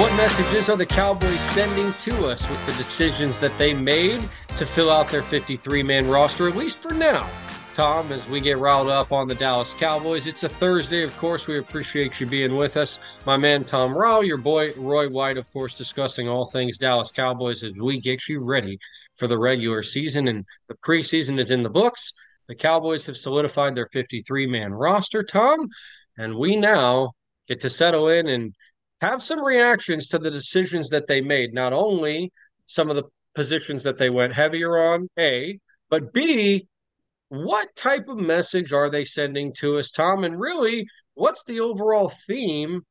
What messages are the Cowboys sending to us with the decisions that they made to fill out their 53-man roster, at least for now? Tom, as we get riled up on the Dallas Cowboys, it's a Thursday, of course. We appreciate you being with us. My man Tom Ryle, your boy Roy White, of course, discussing all things Dallas Cowboys as we get you ready for the regular season. And the preseason is in the books. The Cowboys have solidified their 53-man roster, Tom, and we now get to settle in and have some reactions to the decisions that they made, not only some of the positions that they went heavier on, A, but B, what type of message are they sending to us, Tom? And really, what's the overall theme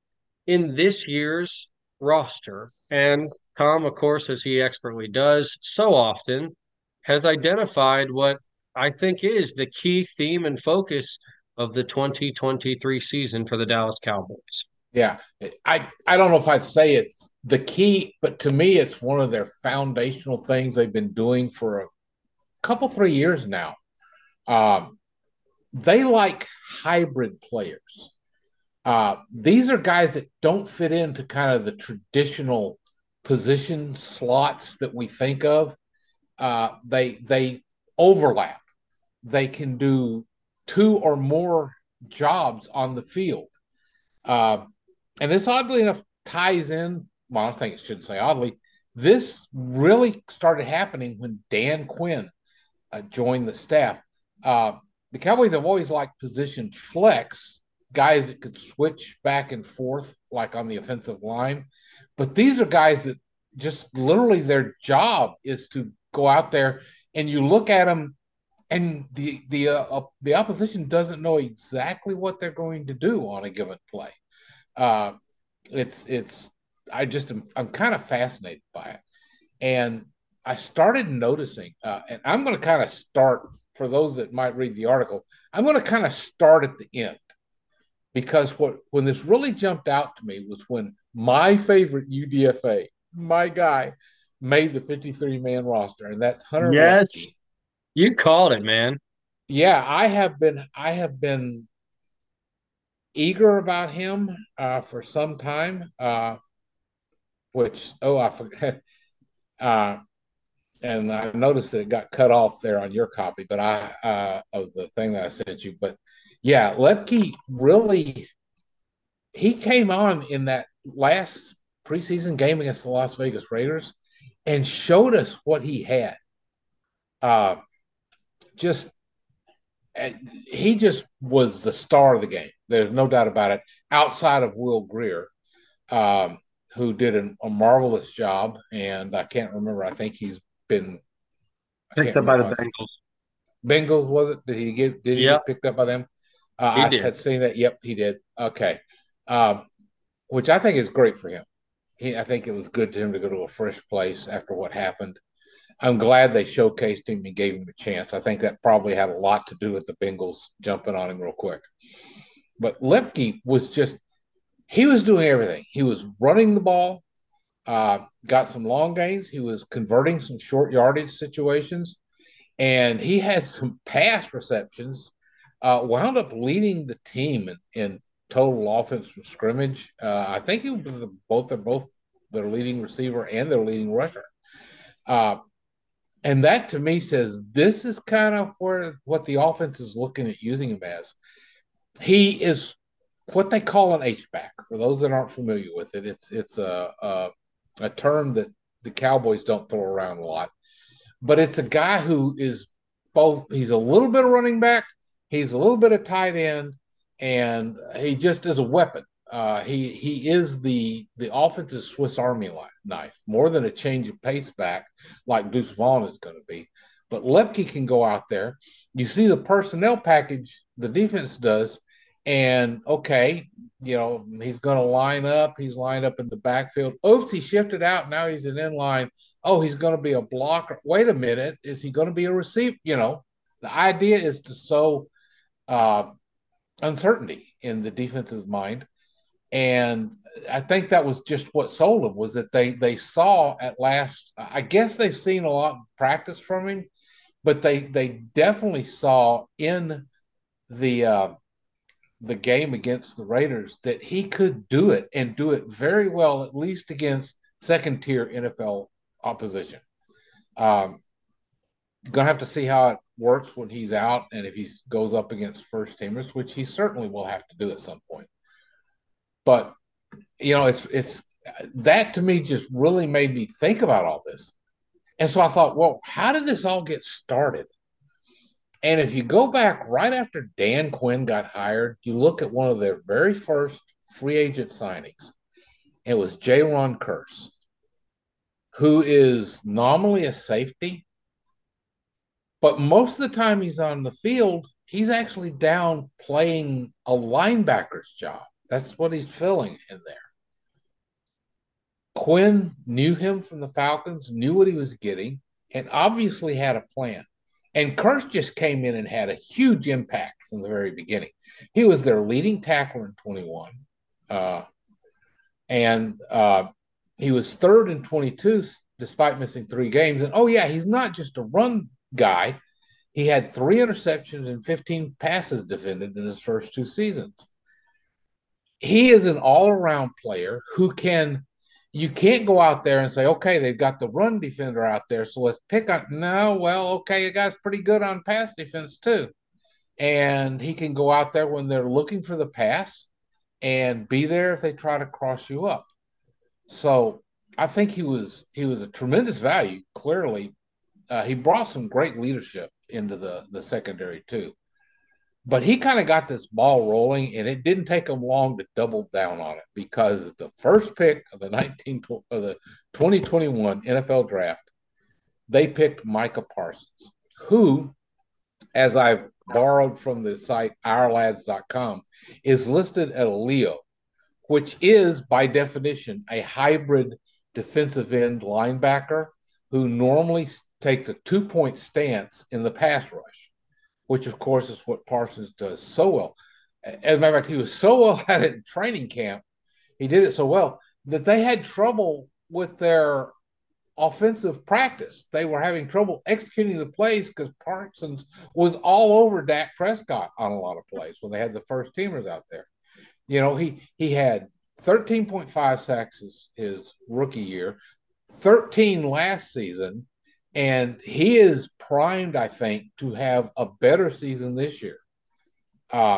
in this year's roster? And Tom, of course, as he expertly does so often, has identified what I think is the key theme and focus of the 2023 season for the Dallas Cowboys. Yeah, I don't know if I'd say it's the key, but to me, it's one of their foundational things they've been doing for a couple, 3 years now. They like hybrid players. These are guys that don't fit into kind of the traditional position slots that we think of. They overlap. They can do two or more jobs on the field. And this, oddly enough, ties in – well, I don't think it shouldn't say oddly. This really started happening when Dan Quinn joined the staff. The Cowboys have always liked position flex, guys that could switch back and forth, like on the offensive line. But these are guys that just literally their job is to go out there, and you look at them, and the opposition doesn't know exactly what they're going to do on a given play. I'm kind of fascinated by it. And I started noticing, and I'm going to kind of start, for those that might read the article, I'm going to kind of start at the end, because when this really jumped out to me was when my favorite UDFA, my guy, made the 53-man roster, and that's Hunter. Yes. Luepke. You called it, man. Yeah, I have been eager about him for some time. I forgot. And I noticed that it got cut off there on your copy, but of the thing that I sent you. But yeah, Luepke he came on in that last preseason game against the Las Vegas Raiders and showed us what he had. He just was the star of the game. There's no doubt about it, outside of Will Greer, who did a marvelous job. And I can't remember. I think he's been picked up by the Bengals. Bengals, was it? Did he get picked up by them? I had seen that. Yep, he did. Okay. Which I think is great for him. I think it was good to him to go to a fresh place after what happened. I'm glad they showcased him and gave him a chance. I think that probably had a lot to do with the Bengals jumping on him real quick. But Luepke was he was doing everything. He was running the ball, got some long gains. He was converting some short yardage situations. And he had some pass receptions, wound up leading the team in total offense from scrimmage. I think he was both their leading receiver and their leading rusher. And that to me says this is kind of what the offense is looking at using him as. He is what they call an H-back. For those that aren't familiar with it, it's a term that the Cowboys don't throw around a lot. But it's a guy who is both – he's a little bit of running back, he's a little bit of tight end, and he just is a weapon. He is the offensive Swiss Army knife, more than a change of pace back like Deuce Vaughn is going to be. But Luepke can go out there. You see the personnel package the defense does, and, okay, you know, he's going to line up. He's lined up in the backfield. Oops, he shifted out. Now he's an inline. Oh, he's going to be a blocker. Wait a minute. Is he going to be a receiver? You know, the idea is to sow uncertainty in the defense's mind. And I think that was just what sold him, was that they saw at last, I guess they've seen a lot of practice from him, but they definitely saw in the game against the Raiders that he could do it, and do it very well, at least against second-tier NFL opposition. Going to have to see how it works when he's out and if he goes up against first-teamers, which he certainly will have to do at some point. But, you know, it's that to me just really made me think about all this. And so I thought, well, how did this all get started? And if you go back right after Dan Quinn got hired, you look at one of their very first free agent signings. It was Jayron Kearse, who is nominally a safety, but most of the time he's on the field, he's actually down playing a linebacker's job. That's what he's filling in there. Quinn knew him from the Falcons, knew what he was getting, and obviously had a plan. And Kearse just came in and had a huge impact from the very beginning. He was their leading tackler in 21. And he was third in 22 despite missing 3 games. And, oh, yeah, he's not just a run guy. He had 3 interceptions and 15 passes defended in his first 2 seasons. He is an all-around player who can – you can't go out there and say, okay, they've got the run defender out there, so let's pick on – no, well, okay, the guy's pretty good on pass defense too. And he can go out there when they're looking for the pass and be there if they try to cross you up. So I think he was a tremendous value, clearly. He brought some great leadership into the secondary too. But he kind of got this ball rolling, and it didn't take him long to double down on it, because the first pick of the 2021 NFL draft, they picked Micah Parsons, who, as I've borrowed from the site ourlads.com, is listed as a Leo, which is, by definition, a hybrid defensive end linebacker who normally takes a 2-point stance in the pass rush, which, of course, is what Parsons does so well. As a matter of fact, he was so well at it in training camp, he did it so well, that they had trouble with their offensive practice. They were having trouble executing the plays because Parsons was all over Dak Prescott on a lot of plays when they had the first-teamers out there. You know, he had 13.5 sacks his rookie year, 13 last season, and he is primed, I think, to have a better season this year. So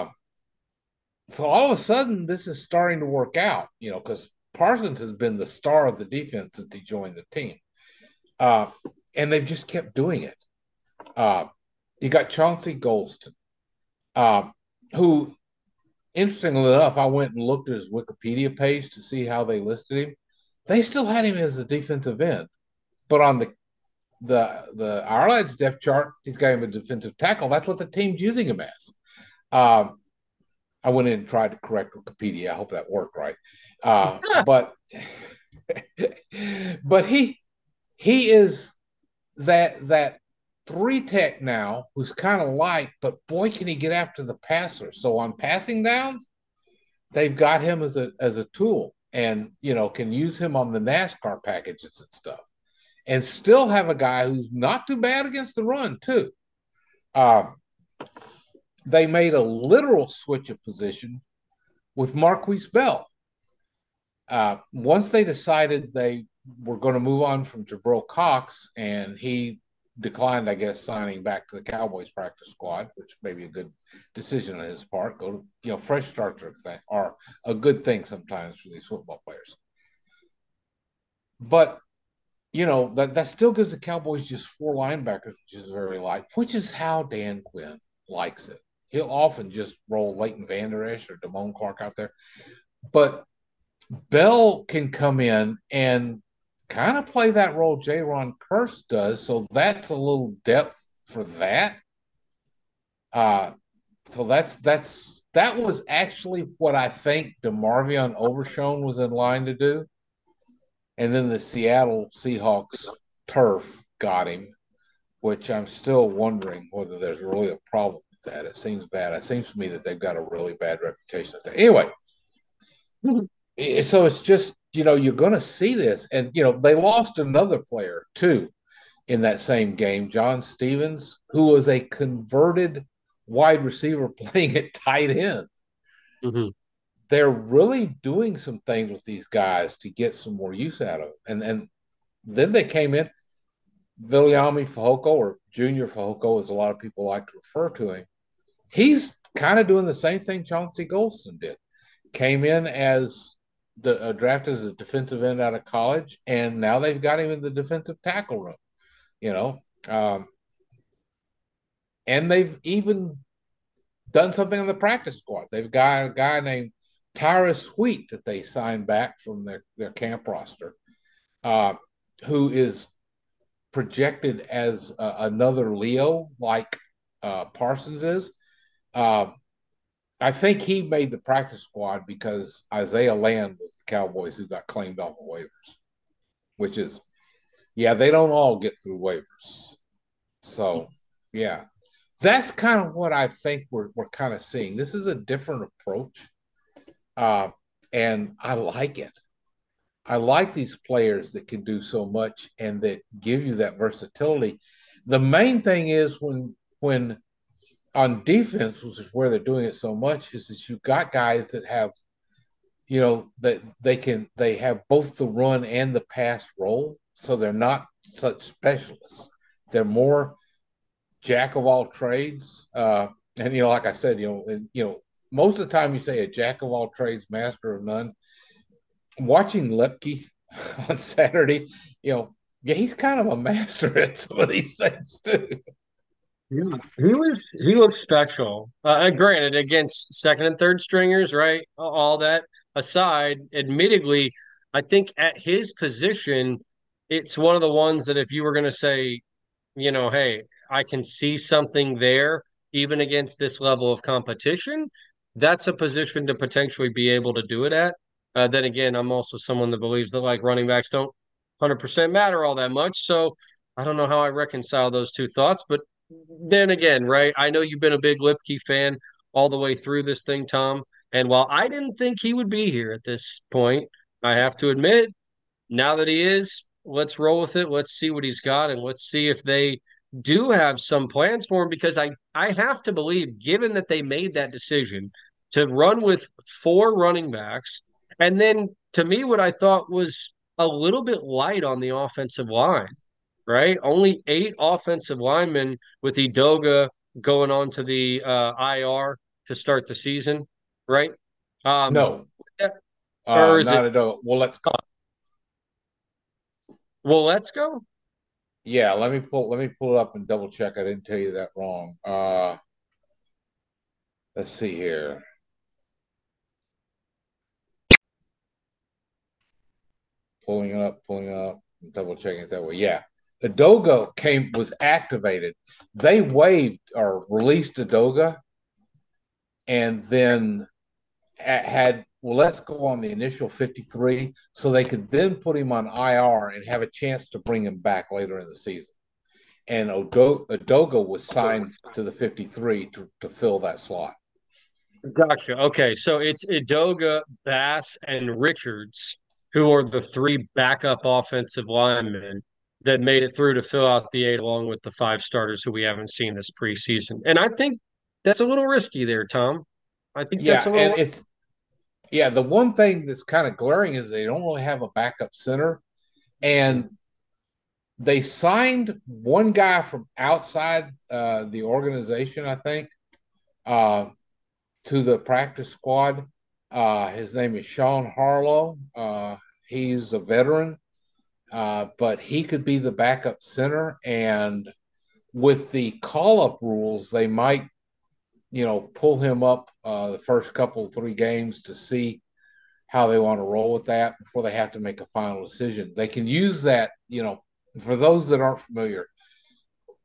all of a sudden, this is starting to work out, you know, because Parsons has been the star of the defense since he joined the team. And they've just kept doing it. You got Chauncey Golston, who, interestingly enough, I went and looked at his Wikipedia page to see how they listed him. They still had him as a defensive end, but on the Ireland's depth chart, he's got him a defensive tackle. That's what the team's using him as. I went in and tried to correct Wikipedia. I hope that worked right. But he is that 3-tech now who's kind of light, but boy, can he get after the passer. So on passing downs, they've got him as a tool, and, you know, can use him on the NASCAR packages and stuff. And still have a guy who's not too bad against the run, too. They made a literal switch of position with Markquese Bell. Once they decided they were going to move on from Jabril Cox, and he declined, I guess, signing back to the Cowboys practice squad, which may be a good decision on his part. Go to, you know, fresh starts are a good thing sometimes for these football players. But you know, that still gives the Cowboys just 4 linebackers, which is very light, which is how Dan Quinn likes it. He'll often just roll Leighton Vander Esch or Damone Clark out there. But Bell can come in and kind of play that role Jayron Kearse does, so that's a little depth for that. So that was actually what I think DeMarvion Overshone was in line to do. And then the Seattle Seahawks turf got him, which I'm still wondering whether there's really a problem with that. It seems bad. It seems to me that they've got a really bad reputation. Anyway, so it's just, you know, you're going to see this. And, you know, they lost another player, too, in that same game, John Stevens, who was a converted wide receiver playing at tight end. Mm-hmm. They're really doing some things with these guys to get some more use out of them. And then they came in, Viliami Fehoko, or Junior Fehoko, as a lot of people like to refer to him. He's kind of doing the same thing Chauncey Golston did. Came in as drafted as a defensive end out of college, and now they've got him in the defensive tackle room, you know. And they've even done something on the practice squad. They've got a guy named Tyrus Wheat that they signed back from their camp roster, who is projected as another Leo like Parsons is. I think he made the practice squad because Isaiah Land was the Cowboys who got claimed off of waivers, which is, yeah, they don't all get through waivers. So, yeah. That's kind of what I think we're kind of seeing. This is a different approach, and I like it. I like these players that can do so much and that give you that versatility. The main thing is when on defense, which is where they're doing it so much, is that you've got guys that have, you know, that they have both the run and the pass role, so they're not such specialists. They're more jack of all trades, and you know, like I said, you know, most of the time you say a jack of all trades, master of none. Watching Luepke on Saturday, you know, yeah, he's kind of a master at some of these things too. Yeah, he looked special. Granted, against second and third stringers, right? All that aside, admittedly, I think at his position, it's one of the ones that if you were going to say, you know, hey, I can see something there, even against this level of competition, that's a position to potentially be able to do it at. Then again, I'm also someone that believes that, like, running backs don't 100% matter all that much. So I don't know how I reconcile those two thoughts. But then again, right, I know you've been a big Luepke fan all the way through this thing, Tom. And while I didn't think he would be here at this point, I have to admit, now that he is, let's roll with it. Let's see what he's got, and let's see if they – do have some plans for him, because I have to believe, given that they made that decision to run with four running backs, and then to me what I thought was a little bit light on the offensive line, right? Only 8 offensive linemen, with Edoga going on to the IR to start the season, right? No. Or is not it... Edoga. Well, let's go. Well, let's go. Yeah, let me pull it up and double check. I didn't tell you that wrong. Let's see here. Pulling it up, and double checking it that way. Yeah, Edoga was activated. They waived or released Edoga, and then had Let's go on the initial 53, so they could then put him on IR and have a chance to bring him back later in the season. And Edoga was signed to the 53 to fill that slot. Gotcha. Okay, so it's Edoga, Bass, and Richards, who are the 3 backup offensive linemen that made it through to fill out the 8, along with the 5 starters who we haven't seen this preseason. And I think that's a little risky there, Tom. I think that's a little risky. Yeah, the one thing that's kind of glaring is they don't really have a backup center. And they signed one guy from outside the organization, I think, to the practice squad. His name is Sean Harlow. He's a veteran, but he could be the backup center. And with the call-up rules, they might you know, pull him up the first couple, three games to see how they want to roll with that before they have to make a final decision. They can use that, you know, for those that aren't familiar,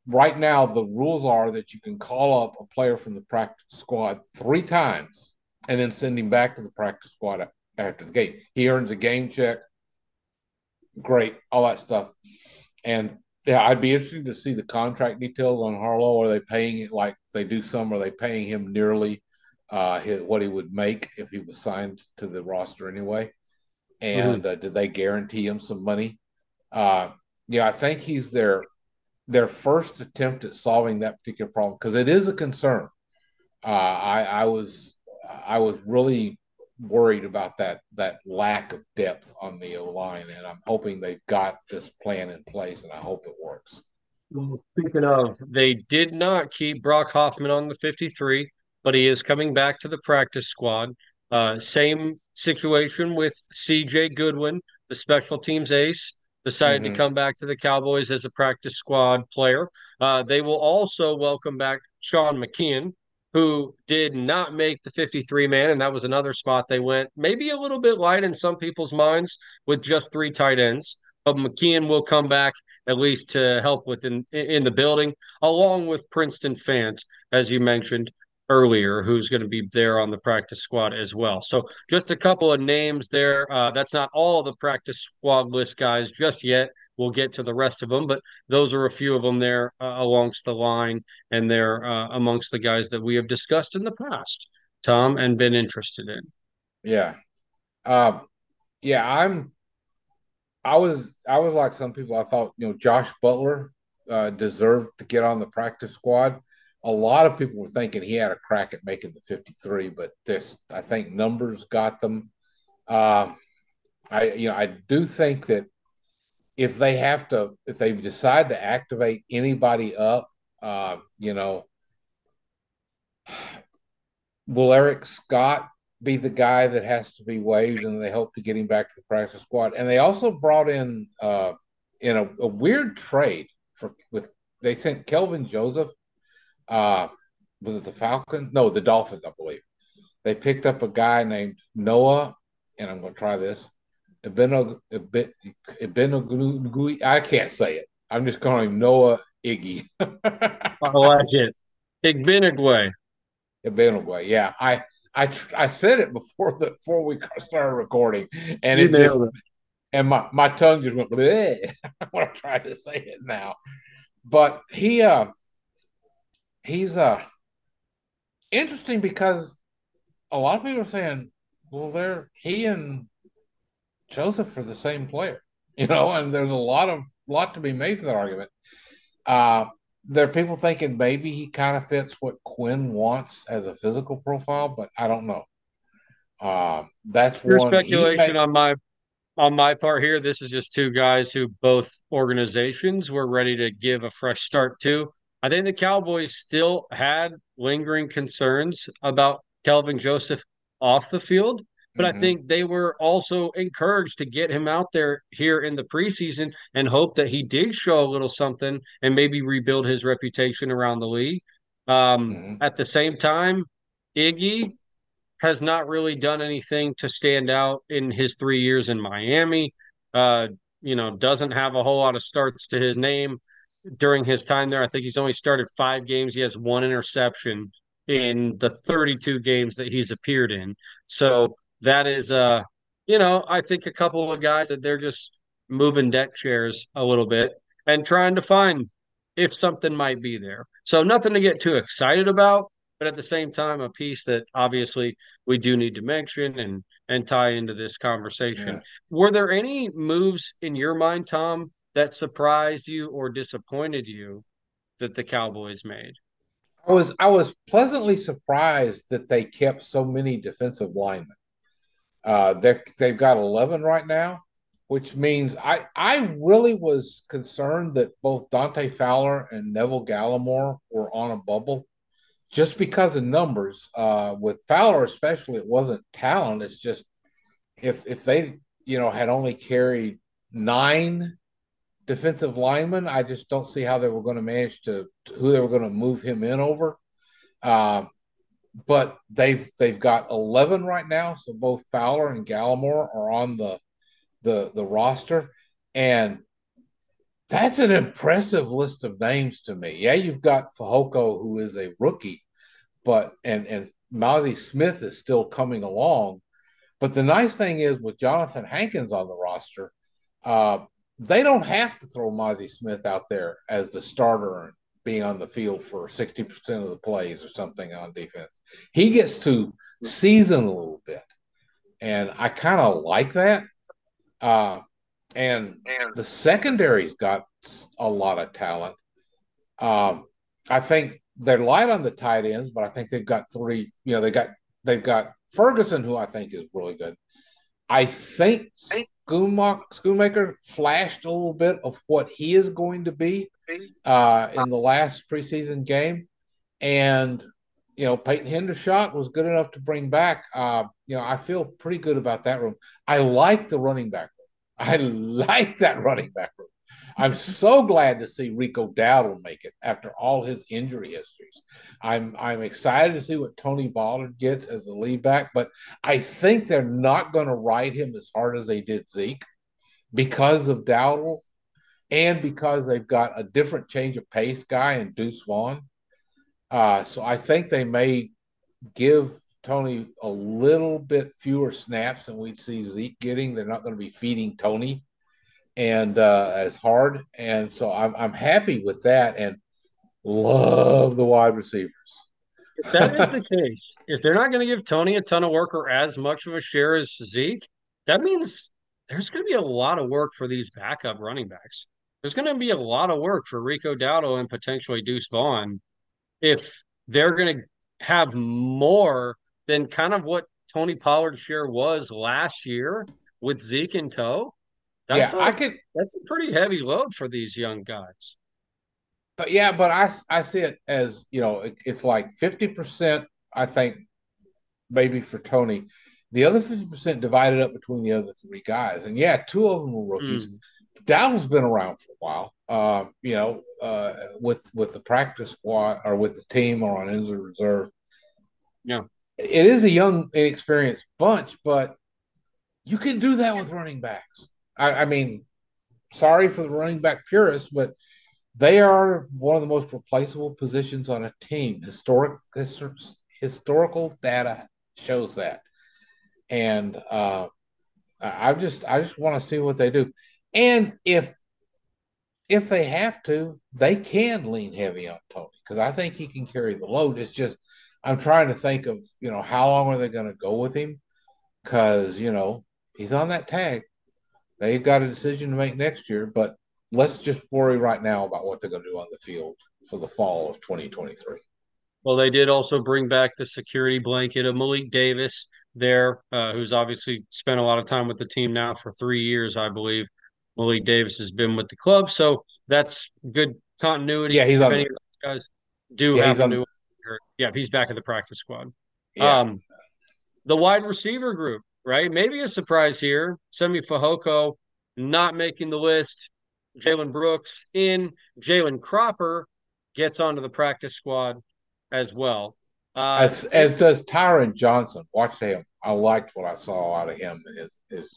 right now the rules are that you can call up a player from the practice squad three times and then send him back to the practice squad after the game. He earns a game check. Great, all that stuff. And, yeah, I'd be interested to see the contract details on Harlow. Are they paying it like they do some? Are they paying him nearly what he would make if he was signed to the roster anyway? And did they guarantee him some money? Yeah, I think he's their first attempt at solving that particular problem because it is a concern. I was really worried about that lack of depth on the O-line, and I'm hoping they've got this plan in place, and I hope it works. Well, speaking of, they did not keep Brock Hoffman on the 53, but he is coming back to the practice squad. Same situation with C.J. Goodwin, the special teams ace, decided to come back to the Cowboys as a practice squad player. They will also welcome back Sean McKeon, who did not make the 53-man, and that was another spot they went maybe a little bit light in some people's minds with just three tight ends. But McKeon will come back at least to help in the building, along with Princeton Fant, as you mentioned earlier, who's going to be there on the practice squad as well. So just a couple of names there. That's not all the practice squad list guys just yet. We'll get to the rest of them, but those are a few of them there alongst the line and there amongst the guys that we have discussed in the past, Tom, and been interested in. Yeah. I was like some people. I thought, you know, Josh Butler deserved to get on the practice squad. A lot of people were thinking he had a crack at making the 53, but I think numbers got them. I do think that if they decide to activate anybody up, will Eric Scott be the guy that has to be waived, and they hope to get him back to the practice squad? And they also brought in a weird trade they sent Kelvin Joseph. Was it the Falcons? No, the Dolphins, I believe. They picked up a guy named Noah, and I'm going to try this, Igbenigwe. I can't say it. I'm just calling him Noah Iggy. I like it. Igbenigwe. Yeah, I said it before we started recording, and and my tongue just went bleh when I tried to say it now. But he he's interesting because a lot of people are saying, well, he and Joseph are the same player, you know, and there's a lot to be made for that argument. There are people thinking maybe he kind of fits what Quinn wants as a physical profile, but I don't know. That's pure speculation on my part here. This is just two guys who both organizations were ready to give a fresh start to. I think the Cowboys still had lingering concerns about Kelvin Joseph off the field, but I think they were also encouraged to get him out there here in the preseason and hope that he did show a little something and maybe rebuild his reputation around the league. At the same time, Iggy has not really done anything to stand out in his 3 years in Miami. Doesn't have a whole lot of starts to his name. During his time there, I think he's only started 5 games. He has 1 interception in the 32 games that he's appeared in. So that is, I think a couple of guys that they're just moving deck chairs a little bit and trying to find if something might be there. So nothing to get too excited about, but at the same time, a piece that obviously we do need to mention and tie into this conversation. Yeah. Were there any moves in your mind, Tom, that surprised you or disappointed you that the Cowboys made? I was pleasantly surprised that they kept so many defensive linemen. They've got 11 right now, which means I really was concerned that both Dante Fowler and Neville Gallimore were on a bubble just because of numbers. With Fowler especially, it wasn't talent. It's just if they, had only carried 9 defensive lineman, I just don't see how they were going to manage to who they were going to move him in over. But they've got 11 right now, so both Fowler and Gallimore are on the roster, and that's an impressive list of names to me. Yeah, you've got Fehoko, who is a rookie, but and Mazi Smith is still coming along. But the nice thing is with Jonathan Hankins on the roster, they don't have to throw Mazi Smith out there as the starter and being on the field for 60% of the plays or something on defense. He gets to season a little bit, and I kind of like that. And the secondary's got a lot of talent. I think they're light on the tight ends, but I think they've got three. You know, they've got Ferguson, who I think is really good. I think Schoonmaker flashed a little bit of what he is going to be in the last preseason game. And, you know, Peyton Hendershot was good enough to bring back. You know, I feel pretty good about that room. I like the running back room. I like that running back room. I'm so glad to see Rico Dowdle make it after all his injury histories. I'm excited to see what Tony Pollard gets as the lead back, but I think they're not going to ride him as hard as they did Zeke because of Dowdle and because they've got a different change of pace guy in Deuce Vaughn. So I think they may give Tony a little bit fewer snaps than we'd see Zeke getting. They're not going to be feeding Tony and as hard, and so I'm happy with that, and love the wide receivers. If that is the case, if they're not going to give Tony a ton of work or as much of a share as Zeke, that means there's going to be a lot of work for these backup running backs. There's going to be a lot of work for Rico Dowdle and potentially Deuce Vaughn if they're going to have more than kind of what Tony Pollard's share was last year with Zeke in tow. That's a pretty heavy load for these young guys. But yeah, but I see it as, you know, it's like 50%, I think, maybe for Tony. The other 50% divided up between the other three guys. And yeah, two of them were rookies. Dowdle's been around for a while, you know, with the practice squad or with the team or on injured reserve. Yeah. It is a young, inexperienced bunch, but you can do that with running backs. I mean, sorry for the running back purists, but they are one of the most replaceable positions on a team. Historical data shows that, and I just want to see what they do. And if they have to, they can lean heavy on Tony because I think he can carry the load. It's just I'm trying to think of, you know, how long are they going to go with him because, you know, he's on that tag. They've got a decision to make next year, but let's just worry right now about what they're going to do on the field for the fall of 2023. Well, they did also bring back the security blanket of Malik Davis there, who's obviously spent a lot of time with the team now for 3 years, I believe. Malik Davis has been with the club, so that's good continuity. Yeah, he's on. Many of those guys do have a new. Yeah, he's back in the practice squad. Yeah. The wide receiver group. Right? Maybe a surprise here. Simi Fehoko not making the list. Jalen Brooks in. Jalen Cropper gets onto the practice squad as well. As does Tyron Johnson. Watch him. I liked what I saw out of him his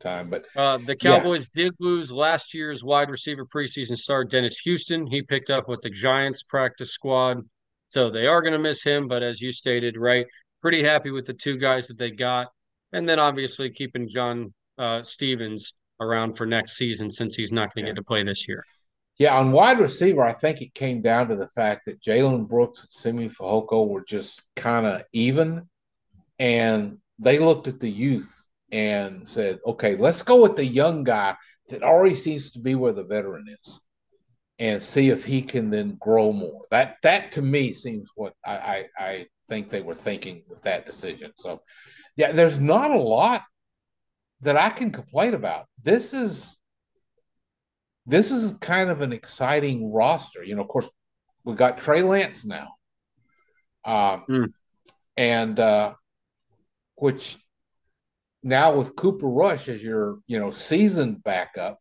time. But the Cowboys did lose last year's wide receiver preseason star, Dennis Houston. He picked up with the Giants practice squad. So they are going to miss him. But as you stated, right, pretty happy with the two guys that they got. And then obviously keeping John Stevens around for next season since he's not going to get to play this year. Yeah, on wide receiver, I think it came down to the fact that Jalen Brooks and Simi Fehoko were just kind of even, and they looked at the youth and said, okay, let's go with the young guy that already seems to be where the veteran is and see if he can then grow more. That to me seems what I think they were thinking with that decision. So yeah, there's not a lot that I can complain about. This is kind of an exciting roster. You know, of course, we've got Trey Lance now, which now with Cooper Rush as your, you know, seasoned backup,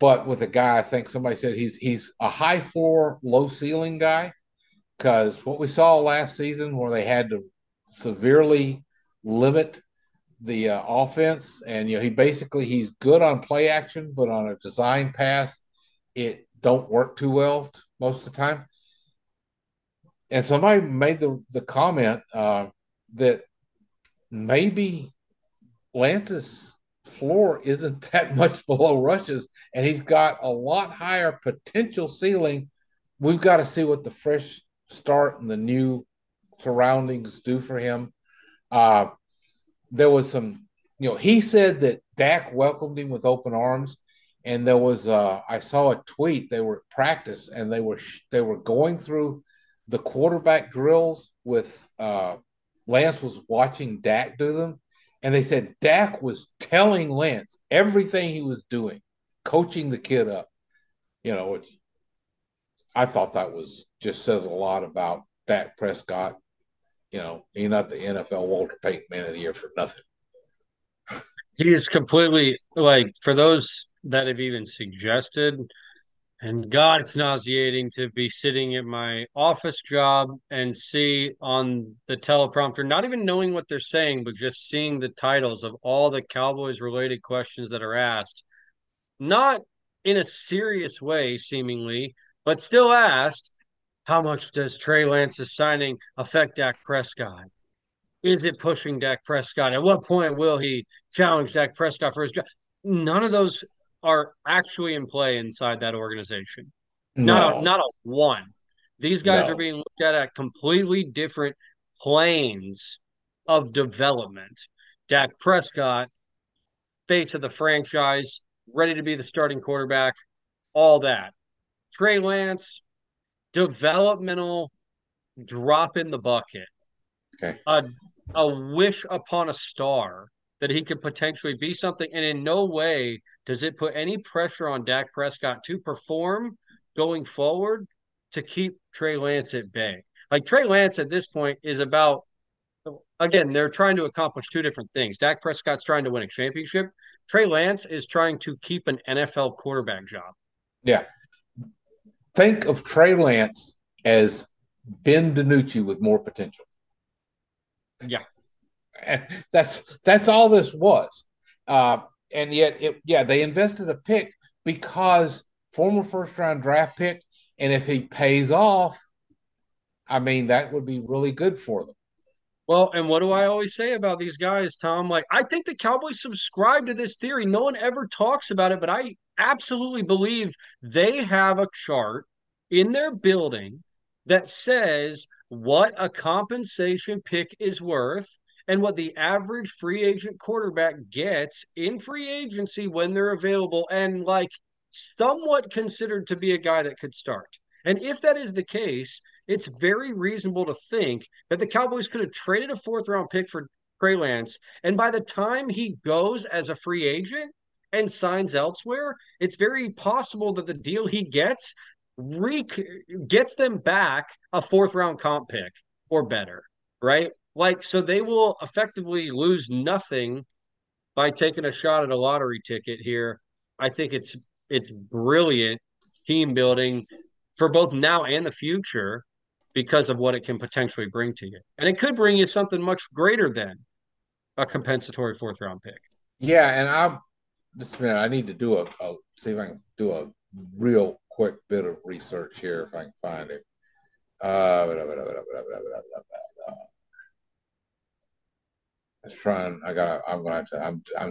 but with a guy, I think somebody said he's a high floor, low ceiling guy. because what we saw last season where they had to severely limit the offense, and, you know, he's good on play action, but on a design pass, it don't work too well most of the time. And somebody made the comment that maybe Lance's floor isn't that much below Rush's, and he's got a lot higher potential ceiling. We've got to see what the fresh start and the new surroundings do for him. There was some, you know, he said that Dak welcomed him with open arms, and there was I saw a tweet. They were at practice, and they were going through the quarterback drills with Lance was watching Dak do them, and they said Dak was telling Lance everything he was doing, coaching the kid up. You know, which I thought that was just says a lot about Dak Prescott. You know, he's not the NFL Walter Payton Man of the Year for nothing. He is completely, like, for those that have even suggested, and God, it's nauseating to be sitting at my office job and see on the teleprompter, not even knowing what they're saying, but just seeing the titles of all the Cowboys-related questions that are asked, not in a serious way, seemingly, but still asked. How much does Trey Lance's signing affect Dak Prescott? Is it pushing Dak Prescott? At what point will he challenge Dak Prescott for his job? None of those are actually in play inside that organization. No. Not a one. These guys are being looked at completely different planes of development. Dak Prescott, face of the franchise, ready to be the starting quarterback, all that. Trey Lance, developmental drop in the bucket, a wish upon a star that he could potentially be something, and in no way does it put any pressure on Dak Prescott to perform going forward to keep Trey Lance at bay. Like, Trey Lance at this point is about, again, they're trying to accomplish two different things. Dak Prescott's trying to win a championship. Trey Lance is trying to keep an NFL quarterback job. Yeah. Think of Trey Lance as Ben DiNucci with more potential. Yeah. And that's all this was. And yet, they invested a pick because former first-round draft pick, and if he pays off, I mean, that would be really good for them. Well, and what do I always say about these guys, Tom? Like, I think the Cowboys subscribe to this theory. No one ever talks about it, but I absolutely believe they have a chart in their building that says what a compensation pick is worth and what the average free agent quarterback gets in free agency when they're available and, like, somewhat considered to be a guy that could start. And if that is the case, it's very reasonable to think that the Cowboys could have traded a fourth-round pick for Trey Lance, and by the time he goes as a free agent and signs elsewhere, it's very possible that the deal he gets gets them back a fourth-round comp pick or better, right? Like, so they will effectively lose nothing by taking a shot at a lottery ticket here. I think it's brilliant team building for both now and the future because of what it can potentially bring to you. And it could bring you something much greater than a compensatory fourth-round pick. Yeah, and I need to do see if I can do a real quick bit of research here if I can find it. I'm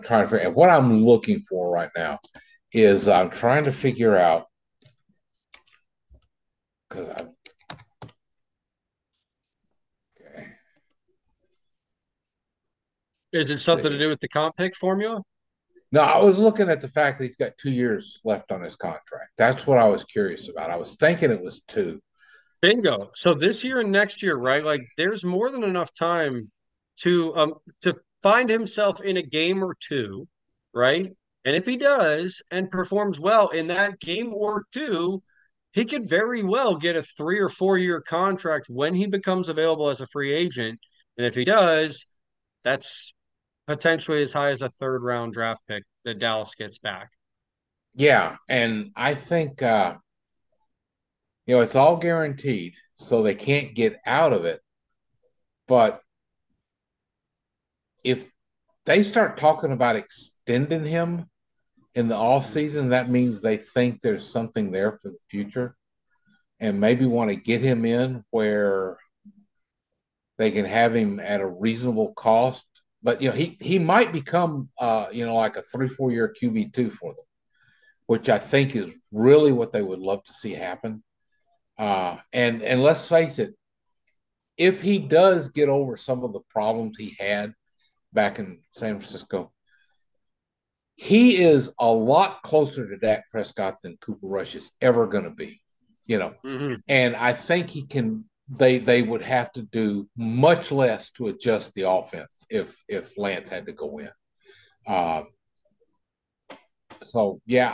trying to figure out what I'm looking for right now is I'm trying to figure out because I'm okay. Is it something to do with the comp pick formula? No, I was looking at the fact that he's got 2 years left on his contract. That's what I was curious about. I was thinking it was 2. Bingo. So this year and next year, right? Like, there's more than enough time to find himself in a game or two, right? And if he does and performs well in that game or two, he could very well get a 3 or 4 year contract when he becomes available as a free agent. And if he does, that's potentially as high as a third-round draft pick that Dallas gets back. Yeah, and I think you know, it's all guaranteed, so they can't get out of it. But if they start talking about extending him in the offseason, that means they think there's something there for the future and maybe want to get him in where they can have him at a reasonable cost. But, you know, he might become, you know, like a 3-4 year QB2 for them, which I think is really what they would love to see happen. And let's face it, if he does get over some of the problems he had back in San Francisco, he is a lot closer to Dak Prescott than Cooper Rush is ever going to be, you know. Mm-hmm. And I think he can they would have to do much less to adjust the offense if Lance had to go in. So, yeah,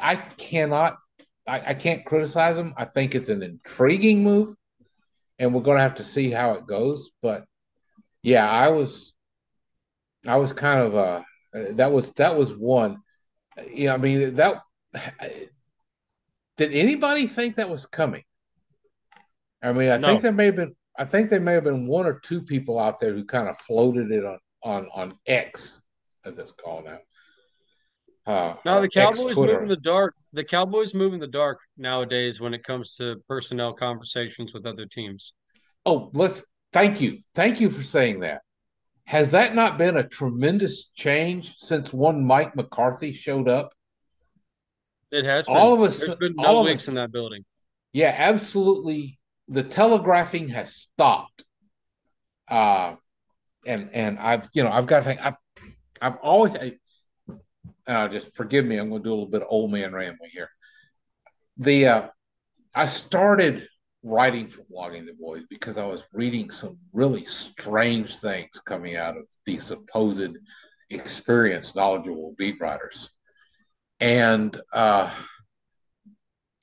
I can't criticize him. I think it's an intriguing move, and we're going to have to see how it goes. But yeah, I was kind of that was one. You know, I mean, that did anybody think that was coming? I mean, I think there may have been. I think there may have been one or two people out there who kind of floated it on X, as it's called now. No, the Cowboys move in the dark. The Cowboys move in the dark nowadays when it comes to personnel conversations with other teams. Oh, thank you for saying that. Has that not been a tremendous change since one Mike McCarthy showed up? It has been. There's been no leaks in that building. Yeah, absolutely. The telegraphing has stopped. And I've got to think, I've always just forgive me, I'm going to do a little bit of old man rambling here. I started writing for Blogging the Boys because I was reading some really strange things coming out of these supposed experienced, knowledgeable beat writers. And,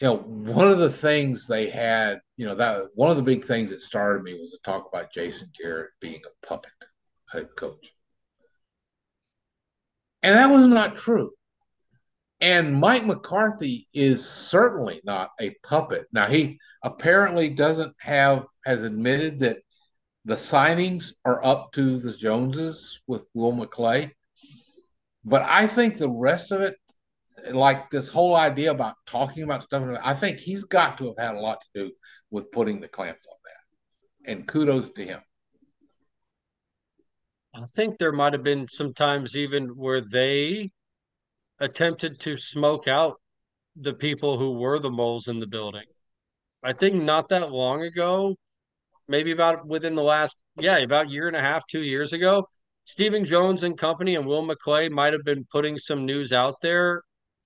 you know, one of the things they had, you know, that one of the big things that started me was to talk about Jason Garrett being a puppet head coach. And that was not true. And Mike McCarthy is certainly not a puppet. Now, he apparently has admitted that the signings are up to the Joneses with Will McClay. But I think the rest of it, like this whole idea about talking about stuff, I think he's got to have had a lot to do with putting the clamps on that. And kudos to him. I think there might have been some times even where they attempted to smoke out the people who were the moles in the building. I think not that long ago, maybe about within the last, about year and a half, 2 years ago, Stephen Jones and company and Will McClay might have been putting some news out there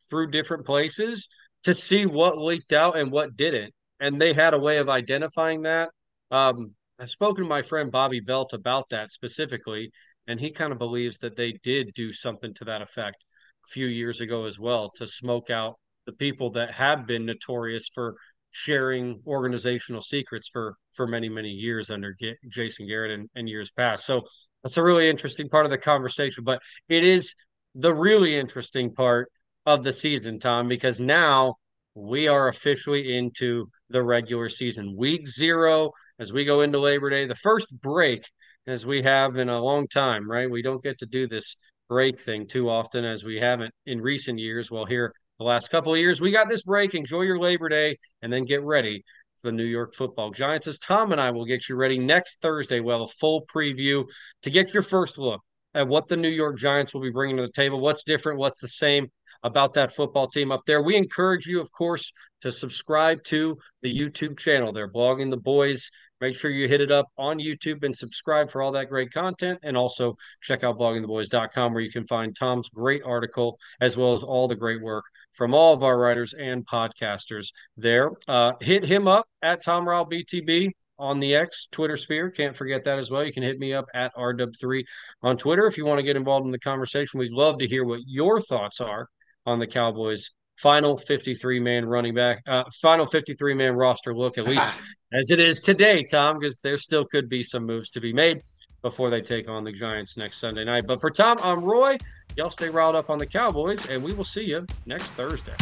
through different places to see what leaked out and what didn't. And they had a way of identifying that. I've spoken to my friend Bobby Belt about that specifically, and he kind of believes that they did do something to that effect a few years ago as well to smoke out the people that have been notorious for sharing organizational secrets for many, many years under Jason Garrett and years past. So that's a really interesting part of the conversation, but it is the really interesting part of the season, Tom, because now we are officially into the regular season. Week 0 as we go into Labor Day, the first break as we have in a long time, right? We don't get to do this break thing too often as we haven't in recent years. Well, here the last couple of years, we got this break. Enjoy your Labor Day and then get ready for the New York Football Giants. As Tom and I will get you ready next Thursday. We'll have a full preview to get your first look at what the New York Giants will be bringing to the table, what's different, what's the same about that football team up there. We encourage you, of course, to subscribe to the YouTube channel. They're Blogging the Boys. Make sure you hit it up on YouTube and subscribe for all that great content. And also check out bloggingtheboys.com where you can find Tom's great article as well as all the great work from all of our writers and podcasters there. Hit him up at Tom Ryle BTB on the X Twitter sphere. Can't forget that as well. You can hit me up at RW3 on Twitter. If you want to get involved in the conversation, we'd love to hear what your thoughts are on the Cowboys' final 53-man running back, final 53-man roster look, at least as it is today, Tom, because there still could be some moves to be made before they take on the Giants next Sunday night. But for Tom, I'm Roy. Y'all stay riled up on the Cowboys, and we will see you next Thursday.